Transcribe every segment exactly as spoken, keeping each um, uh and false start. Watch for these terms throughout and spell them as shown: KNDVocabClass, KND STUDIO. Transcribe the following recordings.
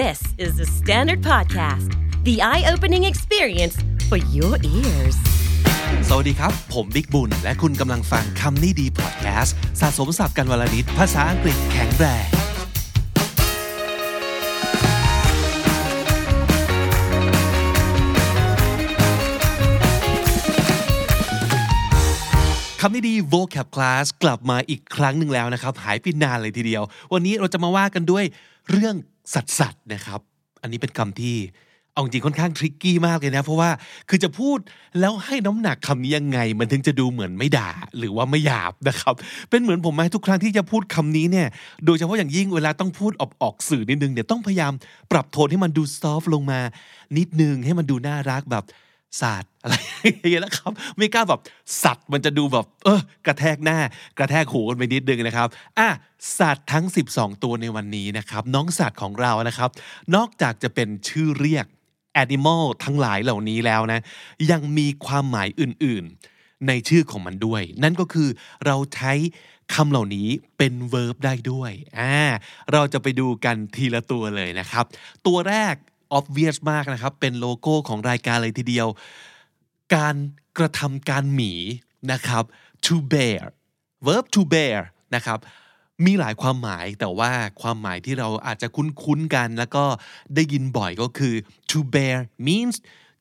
This is the Standard Podcast, the eye-opening experience for your ears. สวัสดีครับผมบิ๊กบุญและคุณกำลังฟังคำนี้ดี Podcast สะสมศัพท์กันวลนิดภาษาอังกฤษแข็งแรงคำนี้ดี vocab class กลับมาอีกครั้งหนึ่งแล้วนะครับหายไปนานเลยทีเดียววันนี้เราจะมาว่ากันด้วยเรื่องสัตว์ๆนะครับอันนี้เป็นคำที่เอาจริงค่อนข้างทริกกี้มากเลยนะเพราะว่าคือจะพูดแล้วให้น้ำหนักคำนี้ยังไงมันถึงจะดูเหมือนไม่ด่าหรือว่าไม่หยาบนะครับเป็นเหมือนผมไหมทุกครั้งที่จะพูดคำนี้เนี่ยโดยเฉพาะอย่างยิ่งเวลาต้องพูดออกออกสื่อนิดนึงเนี่ยต้องพยายามปรับโทนให้มันดูซอฟต์ลงมานิดนึงให้มันดูน่ารักแบบสัตว์อะไรอย่างเงี้ยนะครับไม่กล้าแบบสัตว์มันจะดูแบบเออกระแทกหน้ากระแทกหูกันไปนิดนึงนะครับอ่ะสัตว์ทั้งสิบสองตัวในวันนี้นะครับน้องสัตว์ของเรานะครับนอกจากจะเป็นชื่อเรียก animal ทั้งหลายเหล่านี้แล้วนะยังมีความหมายอื่นๆในชื่อของมันด้วยนั่นก็คือเราใช้คำเหล่านี้เป็น verb ได้ด้วยอ่าเราจะไปดูกันทีละตัวเลยนะครับตัวแรกobvious มากนะครับเป็นโลโก้ของรายการเลยทีเดียวการกระทำการหมีนะครับ to bear verb to bear นะครับมีหลายความหมายแต่ว่าความหมายที่เราอาจจะคุ้นๆกันแล้วก็ได้ยินบ่อยก็คือ to bear means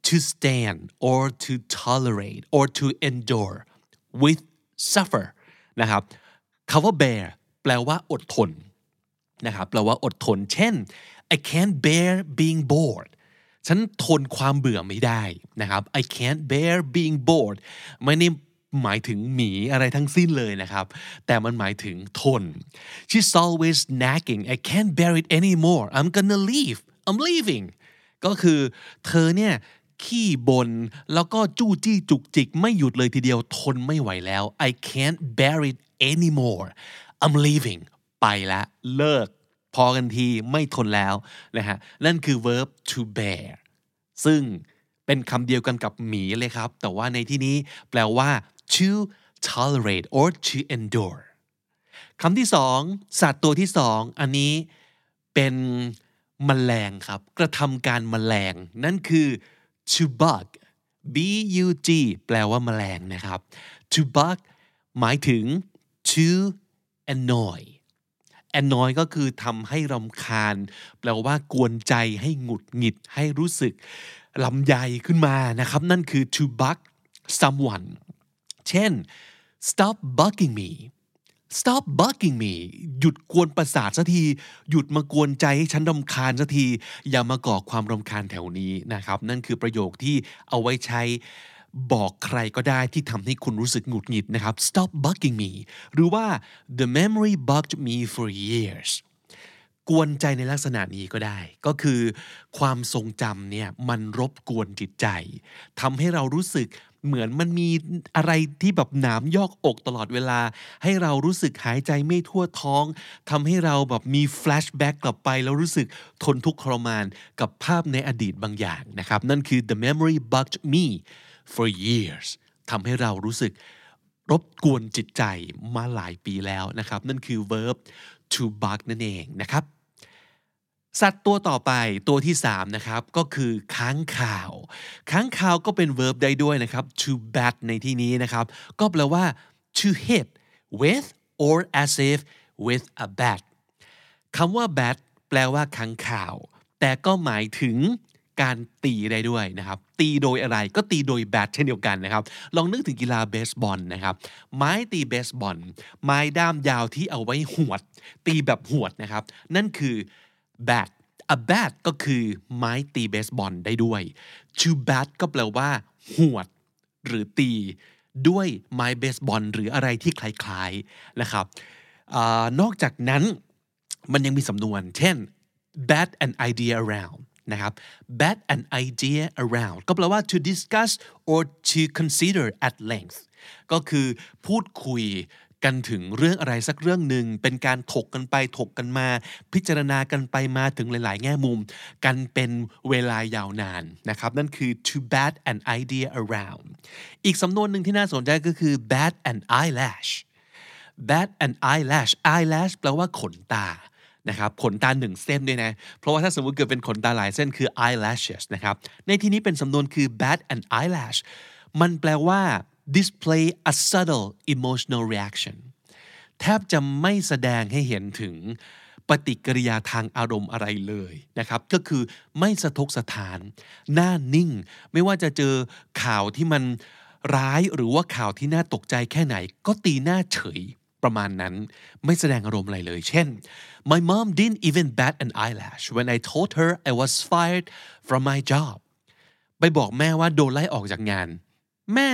to stand or to tolerate or to endure with suffer นะครับคำว่า bear แปลว่าอดทนนะครับแปลว่าอดทนเช่นI can't bear being bored ฉันทนความเบื่อไม่ได้นะครับ I can't bear being bored ไม่ได้หมายถึงหมีอะไรทั้งสิ้นเลยนะครับแต่มันหมายถึงทน She's always nagging I can't bear it anymore I'm gonna leave I'm leaving ก็คือเธอเนี่ยขี้บ่นแล้วก็จู้จี้จุกจิกไม่หยุดเลยทีเดียวทนไม่ไหวแล้ว I can't bear it anymore I'm leaving ไปละเลิกพอกันทีไม่ทนแล้วนะฮะนั่นคือ verb to bear ซึ่งเป็นคำเดียวกันกับหมีเลยครับแต่ว่าในที่นี้แปลว่า to tolerate or to endure คำที่สองสัตว์ตัวที่สองอันนี้เป็นแมลงครับกระทำการแมลงนั่นคือ to bug b u g แปลว่าแมลงนะครับ to bug หมายถึง to annoy annoy ก็คือทำให้รำคาญแปลว่ากวนใจให้หงุดหงิดให้รู้สึกลำไยขึ้นมานะครับนั่นคือ to bug someone เช่น stop bugging me stop bugging me หยุดกวนประสาทสักทีหยุดมากวนใจให้ฉันรำคาญสักทีอย่ามาก่อความรำคาญแถวนี้นะครับนั่นคือประโยคที่เอาไว้ใช้บอกใครก็ได้ที่ทำให้คุณรู้สึกหงุดหงิดนะครับ stop bugging me หรือว่า the memory bugged me for years กวนใจในลักษณะนี้ก็ได้ก็คือความทรงจำเนี่ยมันรบกวนจิตใจทำให้เรารู้สึกเหมือนมันมีอะไรที่แบบหนามยอกอกตลอดเวลาให้เรารู้สึกหายใจไม่ทั่วท้องทำให้เราแบบมีแฟลชแบ็กกลับไปแล้วรู้สึกทนทุกข์ทรมานกับภาพในอดีตบางอย่างนะครับนั่นคือ the memory bugged me for years ทำให้เรารู้สึกรบกวนจิตใจมาหลายปีแล้วนะครับนั่นคือ verb to bug นั่นเองนะครับสัตว์ตัวต่อไปตัวที่สามนะครับก็คือค้างคาวค้างคาวก็เป็น verb ได้ด้วยนะครับ to bat ในที่นี้นะครับก็แปลว่า to hit with or as if with a bat คำว่า bat แปลว่าค้างคาวแต่ก็หมายถึงการตีได้ด้วยนะครับตีโดยอะไรก็ตีโดยแบทเช่นเดียวกันนะครับลองนึกถึงกีฬาเบสบอลนะครับไม้ตีเบสบอลไม้ด้ามยาวที่เอาไว้หวดตีแบบหวดนะครับนั่นคือแบท a bat ก็คือไม้ตีเบสบอลได้ด้วย to bat ก็แปลว่าหวดหรือตีด้วยไม้เบสบอลหรืออะไรที่คล้ายๆนะครับนอกจากนั้นมันยังมีสำนวนเช่น bat an idea aroundนะครับ bat an idea around ก็แปลว่า to discuss or to consider at length ก็คือพูดคุยกันถึงเรื่องอะไรสักเรื่องหนึ่งเป็นการถกกันไปถกกันมาพิจารณากันไปมาถึงหลายๆแง่มุมกันเป็นเวลายาวนานนะครับนั่นคือ to bat an idea around อีกสำนวนหนึ่งที่น่าสนใจก็คือ bat an eyelash bat an eyelash eyelash แปลว่าขนตา นะครับขนตาหนึ่งเส้นด้วยนะเพราะว่าถ้าสมมติเกิดเป็นขนตาหลายเส้นคือ eyelashes นะครับในที่นี้เป็นสำนวนคือ bat an eyelash มันแปลว่า display a subtle emotional reaction แทบจะไม่แสดงให้เห็นถึงปฏิกิริยาทางอารมณ์อะไรเลยนะครับก็คือไม่สะทกสถานหน้านิ่งไม่ว่าจะเจอข่าวที่มันร้ายหรือว่าข่าวที่น่าตกใจแค่ไหนก็ตีหน้าเฉยประมาณนั้นไม่แสดงอารมณ์อะไรเลยเช่น My mom didn't even bat an eyelash when I told her I was fired from my job ไปบอกแม่ว่าโดนไล่ออกจากงานแม่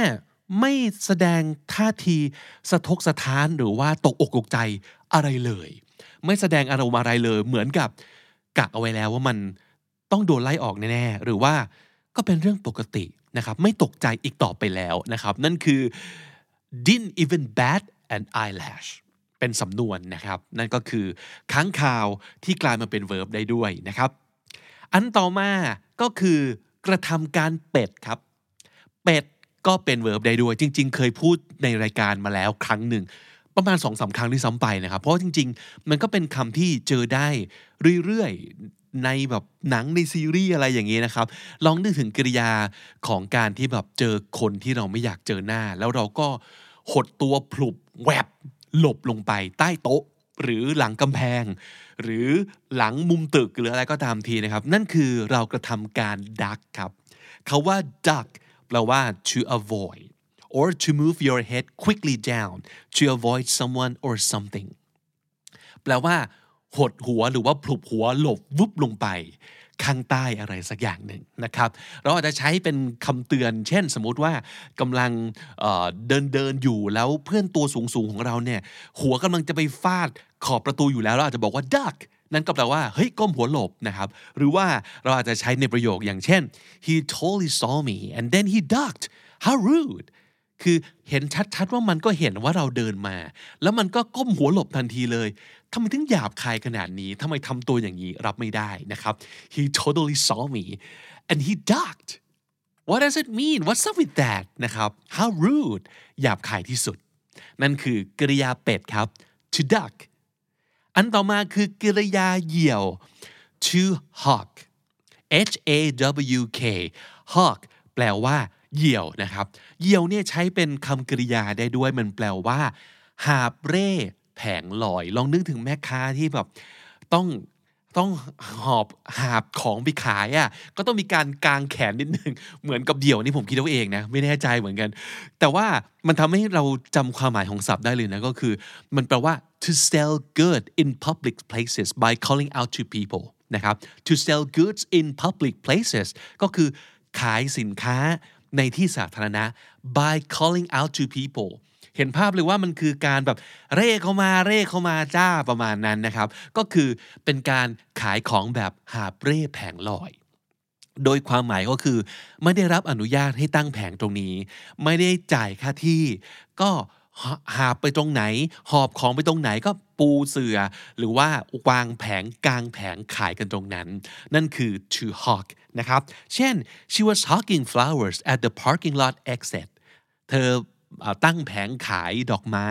ไม่แสดงท่าทีสะทกสะท้านหรือว่าตกอกตกใจอะไรเลยไม่แสดงอารมณ์อะไรเลยเหมือนกับกะเอาไว้แล้วว่ามันต้องโดนไล่ออกแน่ๆหรือว่าก็เป็นเรื่องปกตินะครับไม่ตกใจอีกต่อไปแล้วนะครับนั่นคือ didn't even bat an eyelash เป็นสำนวนนะครับนั่นก็คือค้างคาวที่กลายมาเป็น verb ได้ด้วยนะครับอันต่อมาก็คือกระทำการเป็ดครับเป็ดก็เป็น verb ได้ด้วยจริงๆเคยพูดในรายการมาแล้วครั้งหนึ่งประมาณ สองสาม ครั้งที่ซ้ำไปนะครับเพราะจริงๆมันก็เป็นคำที่เจอได้เรื่อยๆในแบบหนังในซีรีส์อะไรอย่างนี้นะครับลองนึกถึงกริยาของการที่แบบเจอคนที่เราไม่อยากเจอหน้าแล้วเราก็หดตัวพลุบแวบหลบลงไปใต้โต๊ะหรือหลังกำแพงหรือหลังมุมตึกหรืออะไรก็ตามทีนะครับนั่นคือเรากระทำการดักครับคำว่า duck แปลว่า to avoid or to move your head quickly down to avoid someone or something แปลว่าหดหัวหรือว่าพลุบหัวหลบวุบลงไปข้างใต้อะไรสักอย่างหนึ่งนะครับเราอาจจะใช้เป็นคำเตือนเช่นสมมุติว่ากำลังเอ่อเดินเดินอยู่แล้วเพื่อนตัวสูงๆของเราเนี่ยหัวกำลังจะไปฟาดขอบประตูอยู่แล้วเราอาจจะบอกว่า duck นั่นก็แปลว่าเฮ้ยก้มหัวหลบนะครับหรือว่าเราอาจจะใช้ในประโยคอย่างเช่น he totally saw me and then he ducked how rudeคือเห็นชัดๆว่ามันก็เห็นว่าเราเดินมาแล้วมันก็ก้มหัวหลบทันทีเลยทำไมถึงหยาบคายขนาดนี้ทำไมทำตัวอย่างนี้รับไม่ได้นะครับ He totally saw me and he ducked What does it mean What's up with that นะครับ How rude หยาบคายที่สุดนั่นคือกริยาเป็ดครับ To duck อันต่อมาคือกริยาเหยี่ยว To hawk H A W K Hawk แปลว่าเหยี่ยวนะครับเหยี่ยวเนี่ยใช้เป็นคำกริยาได้ด้วยมันแปลว่าหาบเร่แผงลอยลองนึกถึงแม่ค้าที่แบบต้องต้องหอบหาบของไปขายอ่ะก็ต้องมีการกางแขนนิดนึงเหมือนกับเหยี่ยวนี่ผมคิดเอาเองนะไม่แน่ใจเหมือนกันแต่ว่ามันทำให้เราจำความหมายของศัพท์ได้เลยนะก็คือมันแปลว่า to sell goods in public places by calling out to people นะครับ to sell goods in public places ก็คือขายสินค้าในที่สาธารณะ by calling out to people เห็นภาพเลยว่ามันคือการแบบเร่เข้ามาเร่เข้ามาจ้าประมาณนั้นนะครับก็คือเป็นการขายของแบบหาบเร่แผงลอยโดยความหมายก็คือไม่ได้รับอนุญาตให้ตั้งแผงตรงนี้ไม่ได้จ่ายค่าที่ก็หาบไปตรงไหนหอบของไปตรงไหนก็ปูเสื่อหรือว่าวางแผงกลางแผงขายกันตรงนั้นนั่นคือ to hawk นะครับเช่น she was hawking flowers at the parking lot exit เธอตั้งแผงขายดอกไม้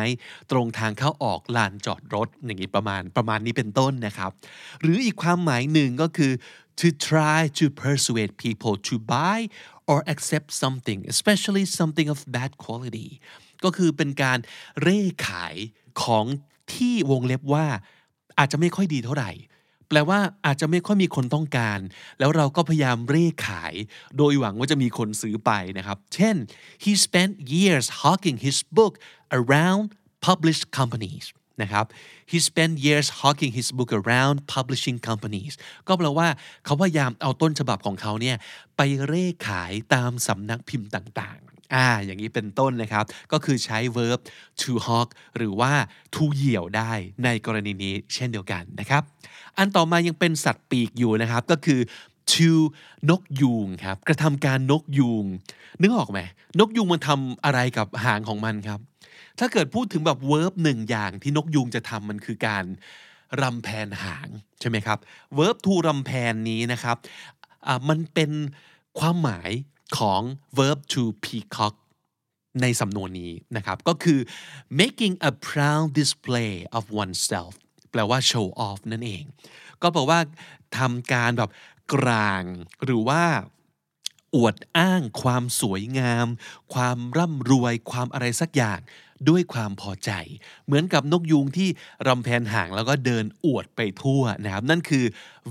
ตรงทางเข้าออกลานจอดรถอย่างนี้ประมาณประมาณนี้เป็นต้นนะครับหรืออีกความหมายหนึ่งก็คือ to try to persuade people to buy or accept something especially something of bad qualityก็คือเป็นการเร่ขายของที่วงเล็บว่าอาจจะไม่ค่อยดีเท่าไหร่แปลว่าอาจจะไม่ค่อยมีคนต้องการแล้วเราก็พยายามเร่ขายโดยหวังว่าจะมีคนซื้อไปนะครับเช่น he spent years hawking his book around published companies นะครับ he spent years hawking his book around publishing companies ก็แปลว่าเขาพยายามเอาต้นฉบับของเขาเนี่ยไปเร่ขายตามสำนักพิมพ์ต่างๆอ่าอย่างนี้เป็นต้นนะครับก็คือใช้ verb to hawk หรือว่า to เหยี่ยวได้ในกรณีนี้เช่นเดียวกันนะครับอันต่อมายังเป็นสัตว์ปีกอยู่นะครับก็คือ to นกยูงครับกระทำการนกยูงนึกออกไหมนกยูงมันทำอะไรกับหางของมันครับถ้าเกิดพูดถึงแบบ verb หนึ่งอย่างที่นกยูงจะทำมันคือการรำแพนหางใช่ไหมครับ verb to รำแพนนี้นะครับอ่ามันเป็นความหมายของ verb to peacock ในสำนวนนี้นะครับก็คือ making a proud display of oneself แปลว่า show off นั่นเองก็แปลว่าทำการแบบกลางหรือว่าอวดอ้างความสวยงามความร่ำรวยความอะไรสักอย่างด้วยความพอใจเหมือนกับนกยูงที่รำแพนหางแล้วก็เดินอวดไปทั่วนะครับนั่นคือ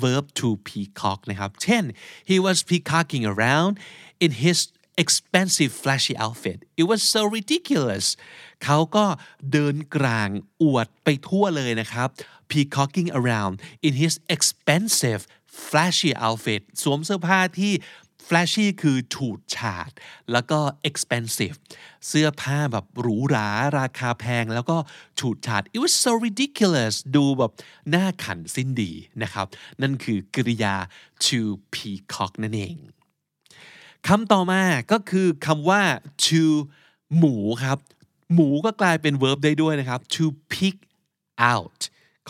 verb to peacock นะครับเช่น he was peacocking around in his expensive flashy outfit it was so ridiculous เขาก็เดินกลางอวดไปทั่วเลยนะครับ peacocking around in his expensive flashy outfit สวมเสื้อผ้าที่flashy คือฉูดฉาดแล้วก็ expensive เสื้อผ้าแบบหรูหราราคาแพงแล้วก็ฉูดฉาด it was so ridiculous ดูแบบหน้าขันสิ้นดีนะครับนั่นคือกริยา to peacock นั่นเองคำต่อมาก็คือคำว่า to หมูครับหมูก็กลายเป็น verb ได้ด้วยนะครับ to pick out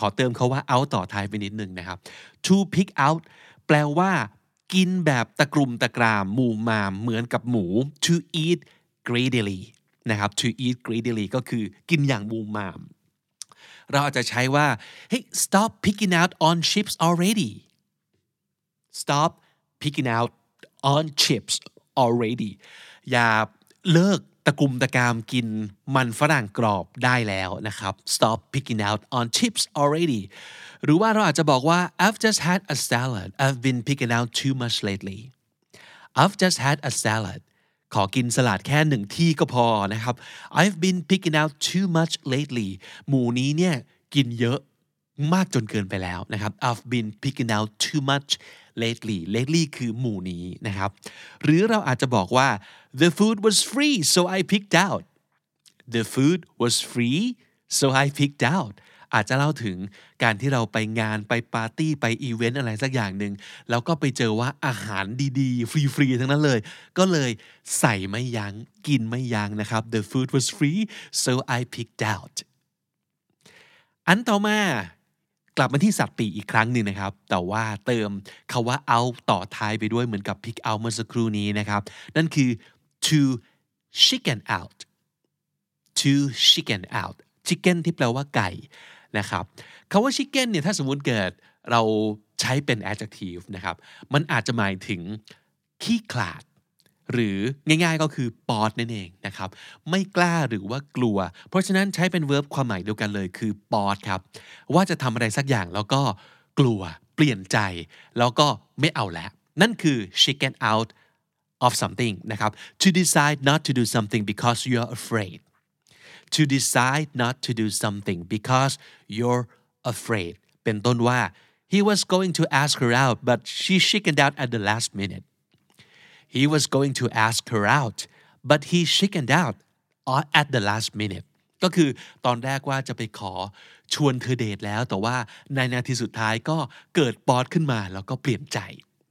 ขอเติมเขาว่า out ต่อท้ายไปนิดนึงนะครับ to pick out แปลว่ากินแบบตะกรุมตะกรามหมู่มามเหมือนกับหมู to eat greedily นะครับ to eat greedily ก็คือกินอย่างหมู่มามเราอาจจะใช้ว่า hey stop picking out on chips already stop picking out on chips already อย่าเลิกตะกรุมตะกรามกินมันฝรั่งกรอบได้แล้วนะครับ stop picking out on chips already หรือว่าเราอาจจะบอกว่า I've just had a salad I've been picking out too much lately I've just had a salad ขอกินสลัดแค่หนึ่งที่ก็พอนะครับ I've been picking out too much lately หมูนี้เนี่ยกินเยอะมากจนเกินไปแล้วนะครับ I've been picking out too much lately lately คือหมู่นี้นะครับหรือเราอาจจะบอกว่า the food was free so I picked out the food was free so I picked out อาจจะเล่าถึงการที่เราไปงานไปปาร์ตี้ไปอีเวนต์อะไรสักอย่างหนึ่งแล้วก็ไปเจอว่าอาหารดีๆฟรีๆทั้งนั้นเลยก็เลยใส่ไม่ยั้งกินไม่ยั้งนะครับ the food was free so I picked out อันต่อมากลับมาที่สัตว์ปีกอีกครั้งหนึ่งนะครับแต่ว่าเติมคำว่า out ต่อท้ายไปด้วยเหมือนกับ pick out เมื่อสักครู่นี้นะครับนั่นคือ to chicken out to chicken out chicken ที่แปลว่าไก่นะครับคำว่า chicken เนี่ยถ้าสมมุติเกิดเราใช้เป็น adjective นะครับมันอาจจะหมายถึงขี้ขลาดหรือง่ายๆก็คือปอดนั่นเองนะครับไม่กล้าหรือว่ากลัวเพราะฉะนั้นใช้เป็น verb ความหมายเดียวกันเลยคือปอดครับว่าจะทำอะไรสักอย่างแล้วก็กลัวเปลี่ยนใจแล้วก็ไม่เอาแล้วนั่นคือ chicken out of something นะครับ to decide not to do something because you're afraid to decide not to do something because you're afraid เป็นต้นว่า he was going to ask her out but she chickened out at the last minute He was going to ask her out, but he chickened out at the last minute. ก็คือตอนแรกว่าจะไปขอชวนเธอเดทแล้วแต่ว่าในนาทีสุดท้ายก็เกิดปอดขึ้นมาแล้วก็เปลี่ยนใจ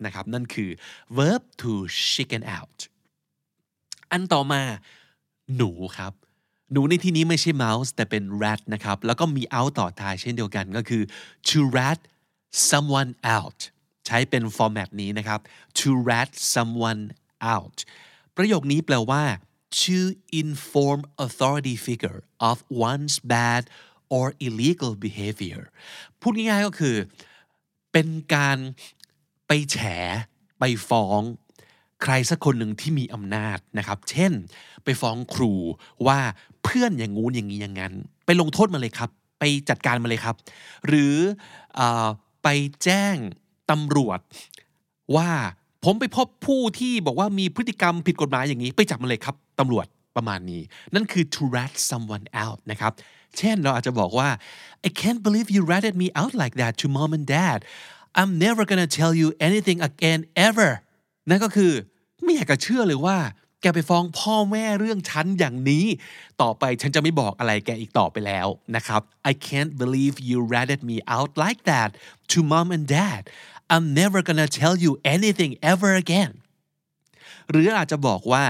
นะครับนั่นคือ verb to chicken out. อันต่อมาหนูครับหนูในที่นี้ไม่ใช่ mouse แต่เป็น rat นะครับแล้วก็มี out ต่อท้ายเช่นเดียวกันก็คือ to rat someone outใช้เป็นฟอร์แมตนี้นะครับ to rat someone out ประโยคนี้แปลว่า to inform authority figure of one's bad or illegal behavior พูดง่ายๆก็คือเป็นการไปแฉไปฟ้องใครสักคนหนึ่งที่มีอำนาจนะครับเช่นไปฟ้องครูว่าเพื่อนอย่างงู้นอย่างนี้อย่างนั้นไปลงโทษมาเลยครับไปจัดการมาเลยครับหรือไปแจ้งตำรวจว่าผมไปพบผู้ที่บอกว่ามีพฤติกรรมผิดกฎหมายอย่างนี้ไปจับมันเลยครับตำรวจประมาณนี้นั่นคือ to rat someone out นะครับเช่นเราอาจจะบอกว่า I can't believe you ratted me out like that to mom and dad I'm never gonna tell you anything again ever นั่นก็คือไม่อยากจะเชื่อเลยว่าแกไปฟ้องพ่อแม่เรื่องฉันอย่างนี้ต่อไปฉันจะไม่บอกอะไรแกอีกต่อไปแล้วนะครับ I can't believe you ratted me out like that to mom and dad I'm never gonna tell you anything ever again หรืออาจจะบอกว่า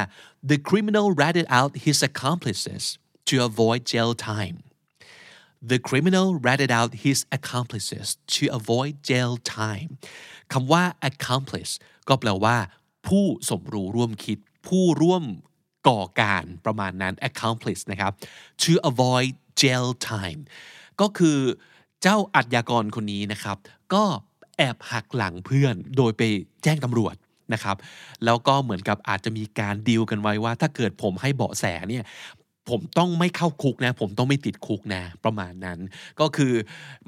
The criminal ratted out his accomplices to avoid jail time The criminal ratted out his accomplices to avoid jail time คำว่า accomplice ก็แปลว่าผู้สมรู้ร่วมคิดผู้ร่วมก่อการประมาณนั้น accomplice นะครับ to avoid jail time ก็คือ เจ้าอัจยากรคนนี้นะครับก็แอบหักหลังเพื่อนโดยไปแจ้งตำรวจนะครับแล้วก็เหมือนกับอาจจะมีการดีลกันไว้ว่าถ้าเกิดผมให้เบาะแสเนี่ยผมต้องไม่เข้าคุกนะผมต้องไม่ติดคุกนะประมาณนั้นก็คือ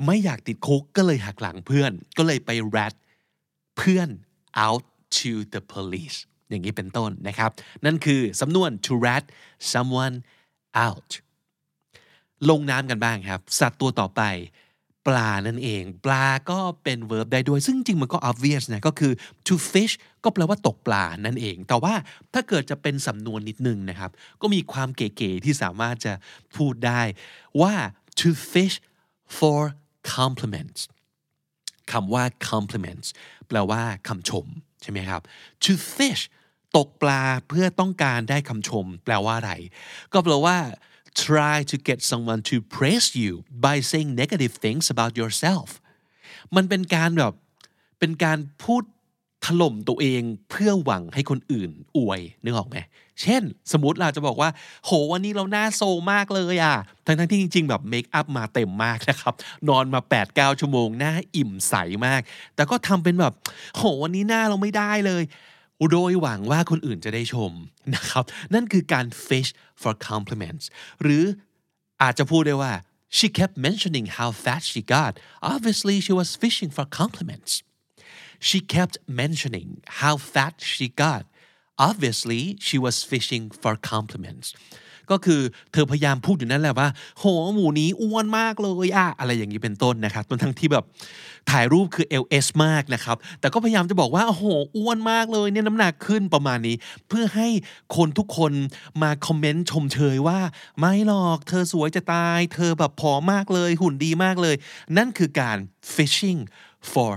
ไม่อยากติดคุกก็เลยหักหลังเพื่อนก็เลยไป rat เพื่อน out to the police อย่างนี้เป็นต้นนะครับนั่นคือสำนวน to rat someone out ลงน้ำกันบ้างครับสัตว์ตัวต่อไปปลานั่นเองปลาก็เป็น verb ได้ด้วยซึ่งจริงมันก็ obvious นะก็คือ to fish ก็แปลว่าตกปลานั่นเองแต่ว่าถ้าเกิดจะเป็นสำนวนนิดนึงนะครับก็มีความเก๋ๆที่สามารถจะพูดได้ว่า to fish for compliments คำว่า compliments แปลว่าคำชมใช่ไหมครับ to fish ตกปลาเพื่อต้องการได้คำชมแปลว่าอะไรก็แปลว่าtry to get someone to praise you by saying negative things about yourself มันเป็นการแบบเป็นการพูดถล่มตัวเองเพื่อหวังให้คนอื่นอวยนึกออกไหมเช่นสมมุติเราจะบอกว่าโหวันนี้เราหน้าโซมากเลยอ่ะทั้งๆที่จริงๆแบบเมคอัพมาเต็มมากนะครับนอนมา แปดถึงเก้า ชั่วโมงหน้าอิ่มใสมากแต่ก็ทำเป็นแบบโหวันนี้หน้าเราไม่ได้เลยโดยหวังว่าคนอื่นจะได้ชมนะครับนั่นคือการ fish for compliments หรืออาจจะพูดได้ว่า she kept mentioning how fat she got obviously she was fishing for compliments she kept mentioning how fat she got obviously she was fishing for compliments ก็คือเธอพยายามพูดอยู่นั่นแหละว่าโหหมูนี้อ้วนมากเลยอะอะไรอย่างนี้เป็นต้นนะครับทั้งที่แบบถ่ายรูปคือ เอล เอส มากนะครับแต่ก็พยายามจะบอกว่าโอ้โหอ้วนมากเลยเนี่ยน้ำหนักขึ้นประมาณนี้เพื่อให้คนทุกคนมาคอมเมนต์ชมเชยว่าไม่หรอกเธอสวยจะตายเธอแบบผอมมากเลยหุ่นดีมากเลยนั่นคือการ fishing for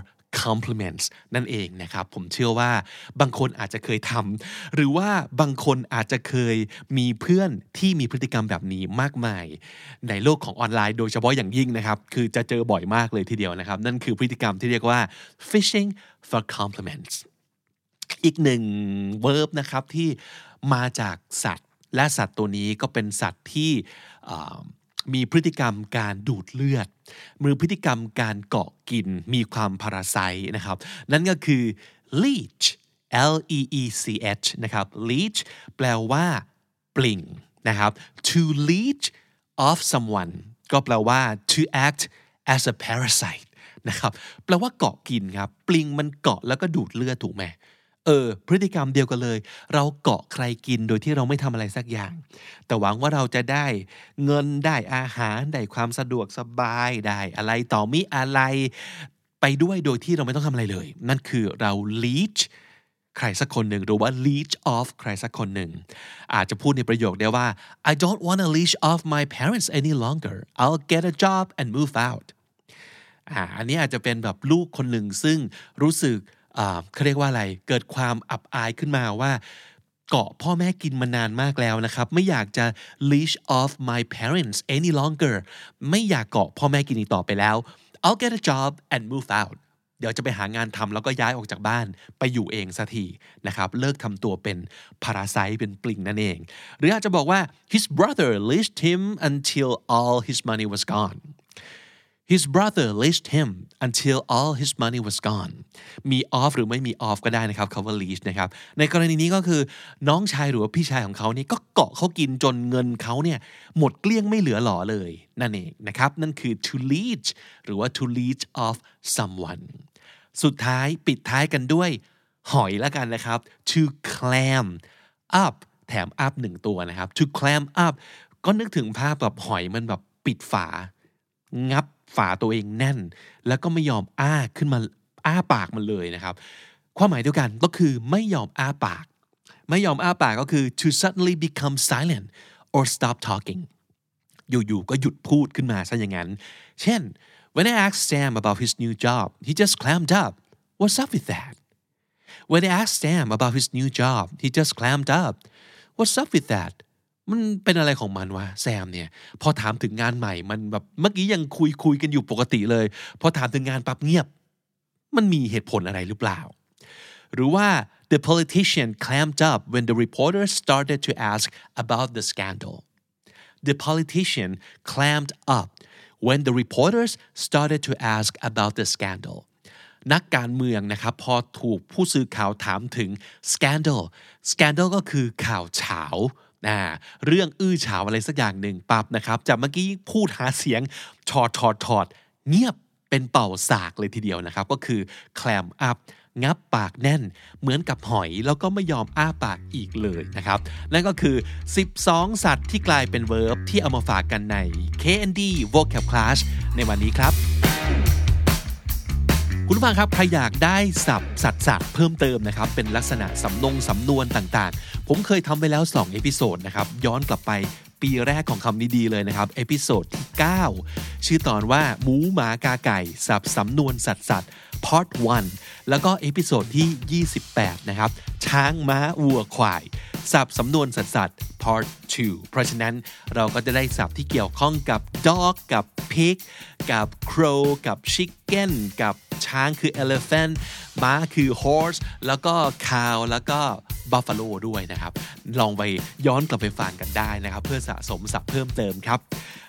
compliments นั่นเองนะครับผมเชื่อว่าบางคนอาจจะเคยทำหรือว่าบางคนอาจจะเคยมีเพื่อนที่มีพฤติกรรมแบบนี้มากมายในโลกของออนไลน์โดยเฉพาะอย่างยิ่งนะครับคือจะเจอบ่อยมากเลยทีเดียวนะครับนั่นคือพฤติกรรมที่เรียกว่า fishing for compliments อีกหนึ่ง verb นะครับที่มาจากสัตว์และสัตว์ตัวนี้ก็เป็นสัตว์ที่มีพฤติกรรมการดูดเลือดมีพฤติกรรมการเกาะกินมีความพาราไซต์นะครับนั่นก็คือ leech L E E C H นะครับ leech แปลว่าปลิงนะครับ to leech off someone ก็แปลว่า to act as a parasite นะครับแปลว่าเกาะกินครับปลิงมันเกาะแล้วก็ดูดเลือดถูกไหมเออพฤติกรรมเดียวกันเลยเราเกาะใครกินโดยที่เราไม่ทำอะไรสักอย่างแต่หวังว่าเราจะได้เงินได้อาหารได้ความสะดวกสบายได้อะไรต่อมิอะไรไปด้วยโดยที่เราไม่ต้องทำอะไรเลยนั่นคือเรา leech ใครสักคนหนึ่งหรือว่า leech off ใครสักคนหนึ่งอาจจะพูดในประโยคได้ว่า I don't want to leech off my parents any longer I'll get a job and move out อ่าอันนี้อาจจะเป็นแบบลูกคนหนึ่งซึ่งรู้สึกเขาเรียกว่าอะไรเกิดความอับอายขึ้นมาว่าเกาะพ่อแม่กินมานานมากแล้วนะครับไม่อยากจะ leech off my parents any longer ไม่อยากเกาะพ่อแม่กินอีกต่อไปแล้ว I'll get a job and move out เดี๋ยวจะไปหางานทำแล้วก็ย้ายออกจากบ้านไปอยู่เองสักทีนะครับเลิกทำตัวเป็น parasite เป็นปลิงนั่นเองหรืออาจจะบอกว่า his brother leeched him until all his money was gone His brother leeched him until all his money was gone. มี off หรือไม่มี off ก็ได้นะครับคำว่า leech นะครับในกรณีนี้ก็คือน้องชายหรือว่าพี่ชายของเขาเนี่ยก็เกาะเขากินจนเงินเขาเนี่ยหมดเกลี้ยงไม่เหลือหล่อเลยนั่นเองนะครับนั่นคือ to leech หรือว่า to leech off someone สุดท้ายปิดท้ายกันด้วยหอยละกันนะครับ to clam up แถม up หนึ่งตัวนะครับ to clam up ก็นึกถึงภาพแบบหอยมันแบบปิดฝางับฝาตัวเองแน่นแล้วก็ไม่ยอมอ้าขึ้นมาอ้าปากมันเลยนะครับความหมายเดียวกันก็คือไม่ยอมอ้าปากไม่ยอมอ้าปากก็คือ to suddenly become silent or stop talking อยู่ๆก็หยุดพูดขึ้นมาซะอย่างนั้นเช่น when I asked Sam about his new job he just clammed up what's up with that when I asked Sam about his new job he just clammed up what's up with thatมันเป็นอะไรของมันวะแซมเนี่ยพอถามถึงงานใหม่มันแบบเมื่อกี้ยังคุยคุยกันอยู่ปกติเลยพอถามถึงงานปั๊บเงียบมันมีเหตุผลอะไรหรือเปล่าหรือว่า the politician clammed up when the reporter started to ask about the scandal the politician clammed up when the reporters started to ask about the scandal นักการเมืองนะครับพอถูกผู้สื่อข่าวถามถึง scandal scandal ก็คือข่าวเฉานะเรื่องอื้อเฉาอะไรสักอย่างหนึ่งปั๊บนะครับจากเมื่อกี้พูดหาเสียงชอดถอดถอดเงียบเป็นเป่าสากเลยทีเดียวนะครับก็คือ clam up งับปากแน่นเหมือนกับหอยแล้วก็ไม่ยอมอ้าปากอีกเลยนะครับนั่นก็คือสิบสองสัตว์ที่กลายเป็น verb ที่เอามาฝากกันใน เค เอ็น ดี Vocab Class ในวันนี้ครับคุณผู้ฟังครับใครอยากได้ศัพท์สัตว์สัตว์เพิ่มเติมนะครับเป็นลักษณะสำนงสำนวนต่างๆผมเคยทำไปแล้วสองเอพิโซดนะครับย้อนกลับไปปีแรกของคำนี้ดีเลยนะครับเอพิโซดที่เก้าชื่อตอนว่าหมูหมากาไก่ศัพท์สำนวนสัตว์สัตว์ Part หนึ่งแล้วก็เอพิโซดที่ยี่สิบแปดนะครับช้างม้าวัวควายศัพท์สำนวนสัตว์สัตว์ Part สองเพราะฉะนั้นเราก็จะได้ศัพท์ที่เกี่ยวข้องกับ dog กับ pig กับ crow กับ chicken กับช้างคือ elephant ม้าคือ horse แล้วก็ cow แล้วก็ buffalo ด้วยนะครับลองไปย้อนกลับไปฟังกันได้นะครับเพื่อสะสมศัพท์เพิ่มเติมครับ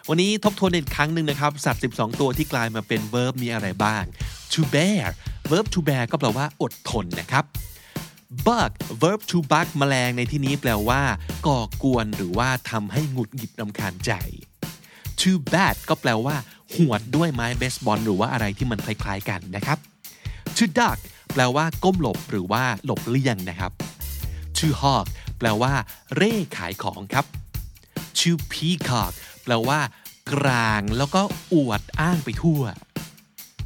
วันนี้ทบทวนอีกครั้งหนึ่งนะครับสัตว์สิบสองตัวที่กลายมาเป็น verb มีอะไรบ้าง to bear verb to bear ก็แปลว่าอดทนนะครับ bug verb to bug แมลงในที่นี้แปลว่าก่อกวนหรือว่าทำให้หงุดหงิดรำคาญใจ to bat ก็แปลว่าหวดด้วยไม้เบสบอลหรือว่าอะไรที่มันคล้ายๆกันนะครับ to duck แปลว่าก้มหลบหรือว่าหลบเลี่ยงนะครับ to hawk แปลว่าเร่ขายของครับ to peacock แปลว่ากลางแล้วก็อวดอ้างไปทั่ว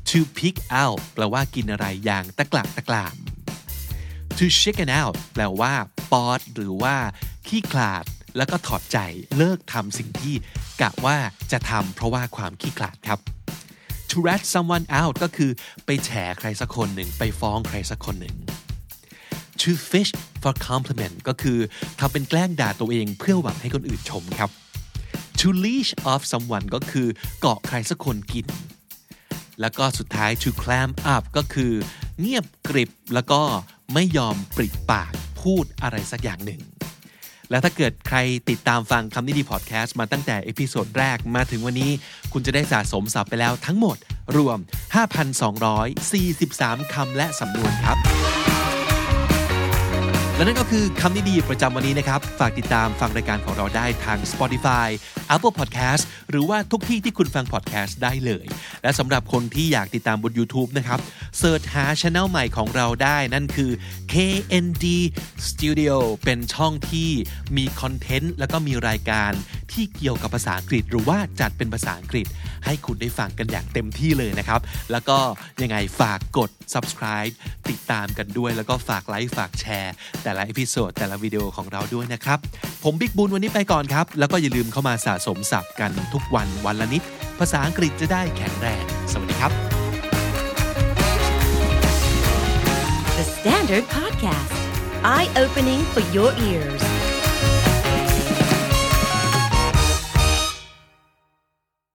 to pick out แปลว่ากินอะไรอย่างตะกละตะกลาม to chicken out แปลว่าปอดหรือว่าขี้ขลาดแล้วก็ถอดใจเลิกทำสิ่งที่กะว่าจะทำเพราะว่าความขี้ขลาดครับ to rat someone out ก็คือไปแฉใครสักคนหนึ่งไปฟ้องใครสักคนหนึ่ง to fish for compliment ก็คือทำเป็นแกล้งด่าตัวเองเพื่อหวังให้คนอื่นชมครับ to leech off someone ก็คือเกาะใครสักคนกินแล้วก็สุดท้าย to clam up ก็คือเงียบกริบแล้วก็ไม่ยอมปริปากพูดอะไรสักอย่างหนึ่งและถ้าเกิดใครติดตามฟังคำนี้ดีพอดแคสต์มาตั้งแต่เอพิโซดแรกมาถึงวันนี้คุณจะได้สะสมศัพท์ไปแล้วทั้งหมดรวม ห้าพันสองร้อยสี่สิบสาม คำและสำนวนครับและนั่นก็คือคำนี้ดีประจำวันนี้นะครับฝากติดตามฟังรายการของเราได้ทาง Spotify Apple Podcast หรือว่าทุกที่ที่คุณฟัง podcast ได้เลยและสำหรับคนที่อยากติดตามบน YouTube นะครับเสิร์ชหา channel ใหม่ของเราได้นั่นคือ เค เอ็น ดี Studio เป็นช่องที่มีคอนเทนต์แล้วก็มีรายการที่เกี่ยวกับภาษาอังกฤษหรือว่าจัดเป็นภาษาอังกฤษให้คุณได้ฟังกันอย่างเต็มที่เลยนะครับแล้วก็ยังไงฝากกด subscribe ติดตามกันด้วยแล้วก็ฝากไลค์ฝากแชร์แต่ละเอพิโซดแต่ละวิดีโอของเราด้วยนะครับผมบิ๊กบุญวันนี้ไปก่อนครับแล้วก็อย่าลืมเข้ามาสะสมศัพท์กันทุกวันวันละนิดภาษาอังกฤษจะได้แข็งแรงสวัสดีครับ The Standard Podcast Eye Opening for Your Ears